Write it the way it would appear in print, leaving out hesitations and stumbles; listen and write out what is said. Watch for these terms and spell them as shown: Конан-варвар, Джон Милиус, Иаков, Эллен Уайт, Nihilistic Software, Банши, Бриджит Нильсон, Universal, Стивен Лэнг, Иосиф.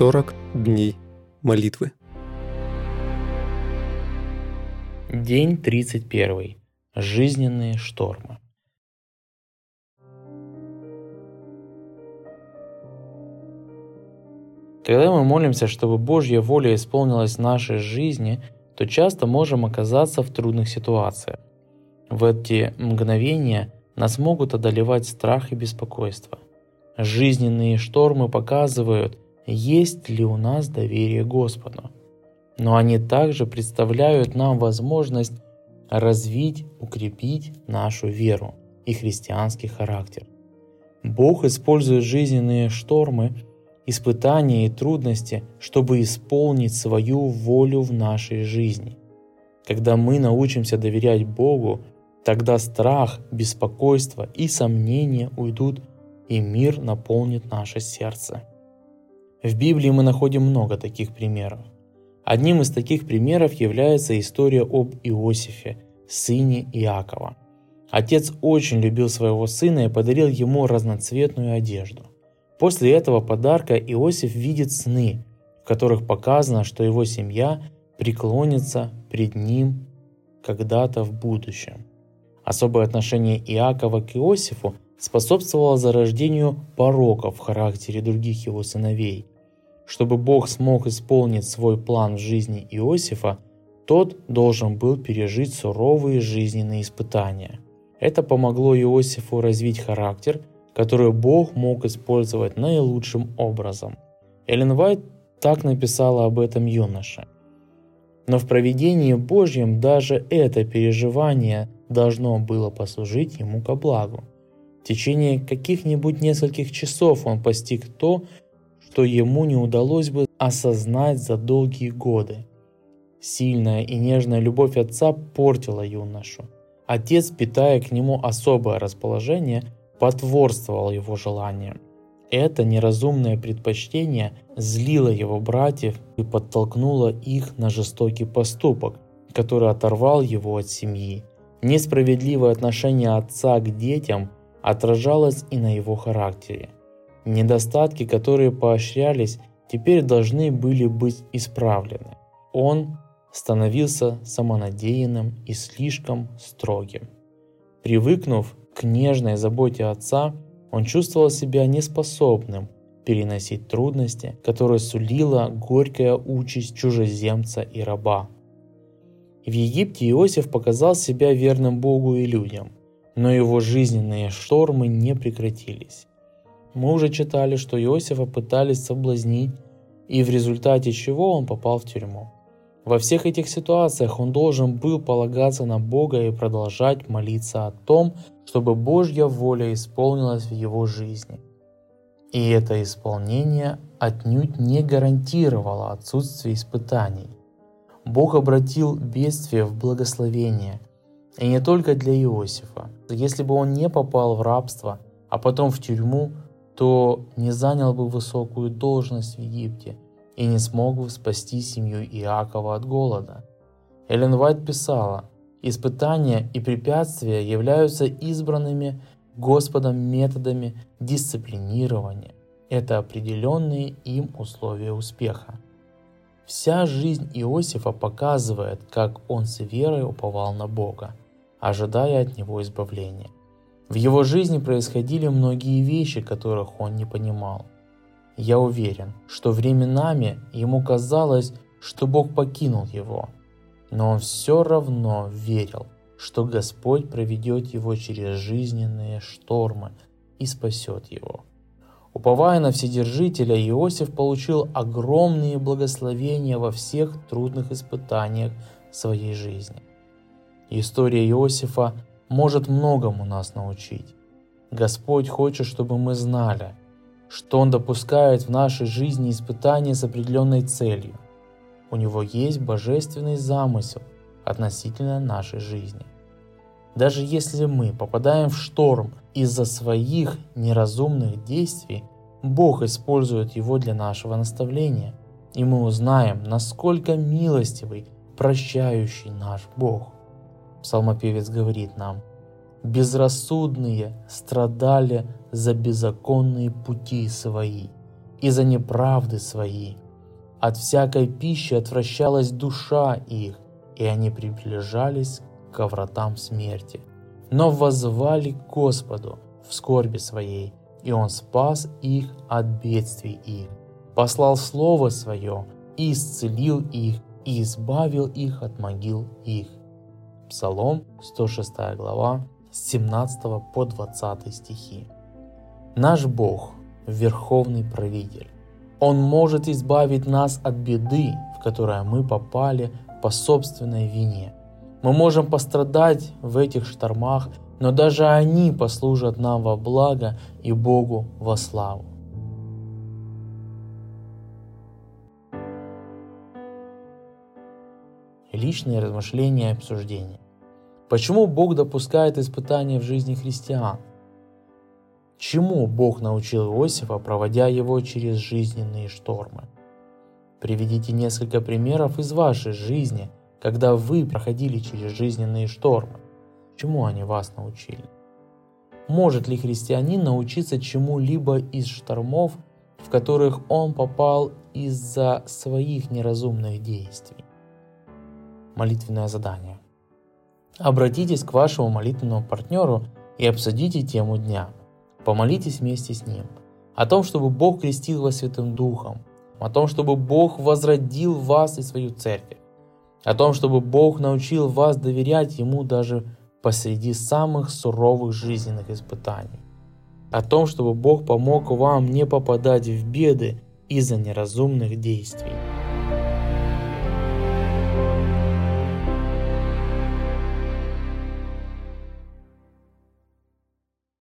40 дней молитвы. День 31. Жизненные штормы. Когда мы молимся, чтобы Божья воля исполнилась в нашей жизни, то часто можем оказаться в трудных ситуациях. В эти мгновения нас могут одолевать страх и беспокойство. Жизненные штормы показывают, есть ли у нас доверие Господу. Но они также представляют нам возможность развить, укрепить нашу веру и христианский характер. Бог использует жизненные штормы, испытания и трудности, чтобы исполнить свою волю в нашей жизни. Когда мы научимся доверять Богу, тогда страх, беспокойство и сомнения уйдут, и мир наполнит наше сердце. В Библии мы находим много таких примеров. Одним из таких примеров является история об Иосифе, сыне Иакова. Отец очень любил своего сына и подарил ему разноцветную одежду. После этого подарка Иосиф видит сны, в которых показано, что его семья преклонится пред ним когда-то в будущем. Особое отношение Иакова к Иосифу способствовало зарождению пороков в характере других его сыновей. Чтобы Бог смог исполнить свой план в жизни Иосифа, тот должен был пережить суровые жизненные испытания. Это помогло Иосифу развить характер, которую Бог мог использовать наилучшим образом. Эллен Уайт так написала об этом юноше. Но в провидении Божьем даже это переживание должно было послужить ему ко благу. В течение каких-нибудь нескольких часов он постиг то, что ему не удалось бы осознать за долгие годы. Сильная и нежная любовь отца портила юношу. Отец, питая к нему особое расположение, потворствовал его желаниям. Это неразумное предпочтение злило его братьев и подтолкнуло их на жестокий поступок, который оторвал его от семьи. Несправедливое отношение отца к детям отражалось и на его характере. Недостатки, которые поощрялись, теперь должны были быть исправлены. Он становился самонадеянным и слишком строгим. Привыкнув к нежной заботе отца, он чувствовал себя неспособным переносить трудности, которые сулила горькая участь чужеземца и раба. В Египте Иосиф показал себя верным Богу и людям, но его жизненные штормы не прекратились. Мы уже читали, что Иосифа пытались соблазнить, и в результате чего он попал в тюрьму. Во всех этих ситуациях он должен был полагаться на Бога и продолжать молиться о том, чтобы Божья воля исполнилась в его жизни. И это исполнение отнюдь не гарантировало отсутствие испытаний. Бог обратил бедствие в благословение, и не только для Иосифа. Если бы он не попал в рабство, а потом в тюрьму, то не занял бы высокую должность в Египте и не смог бы спасти семью Иакова от голода. Эллен Уайт писала: «Испытания и препятствия являются избранными Господом методами дисциплинирования. Это определенные им условия успеха». Вся жизнь Иосифа показывает, как он с верой уповал на Бога, ожидая от него избавления. В его жизни происходили многие вещи, которых он не понимал. Я уверен, что временами ему казалось, что Бог покинул его, но он все равно верил, что Господь проведет его через жизненные штормы и спасет его. Уповая на Вседержителя, Иосиф получил огромные благословения во всех трудных испытаниях своей жизни. История Иосифа может многому нас научить. Господь хочет, чтобы мы знали, что Он допускает в нашей жизни испытания с определенной целью. У Него есть божественный замысел относительно нашей жизни. Даже если мы попадаем в шторм из-за своих неразумных действий, Бог использует его для нашего наставления, и мы узнаем, насколько милостивый, прощающий наш Бог. Псалмопевец говорит нам: «Безрассудные страдали за беззаконные пути свои, и за неправды свои. От всякой пищи отвращалась душа их, и они приближались ко вратам смерти. Но воззвали к Господу в скорби своей, и Он спас их от бедствий их, послал Слово Свое, и исцелил их, и избавил их от могил их». Псалом 106 глава, с 17 по 20 стихи. Наш Бог – верховный правитель. Он может избавить нас от беды, в которую мы попали по собственной вине. Мы можем пострадать в этих штормах, но даже они послужат нам во благо и Богу во славу. Личные размышления и обсуждения. Почему Бог допускает испытания в жизни христиан? Чему Бог научил Иосифа, проводя его через жизненные штормы? Приведите несколько примеров из вашей жизни, когда вы проходили через жизненные штормы. Чему они вас научили? Может ли христианин научиться чему-либо из штормов, в которых он попал из-за своих неразумных действий? Молитвенное задание. Обратитесь к вашему молитвенному партнеру и обсудите тему дня. Помолитесь вместе с ним о том, чтобы Бог крестил вас Святым Духом, о том, чтобы Бог возродил вас и свою церковь, о том, чтобы Бог научил вас доверять Ему даже посреди самых суровых жизненных испытаний, о том, чтобы Бог помог вам не попадать в беды из-за неразумных действий.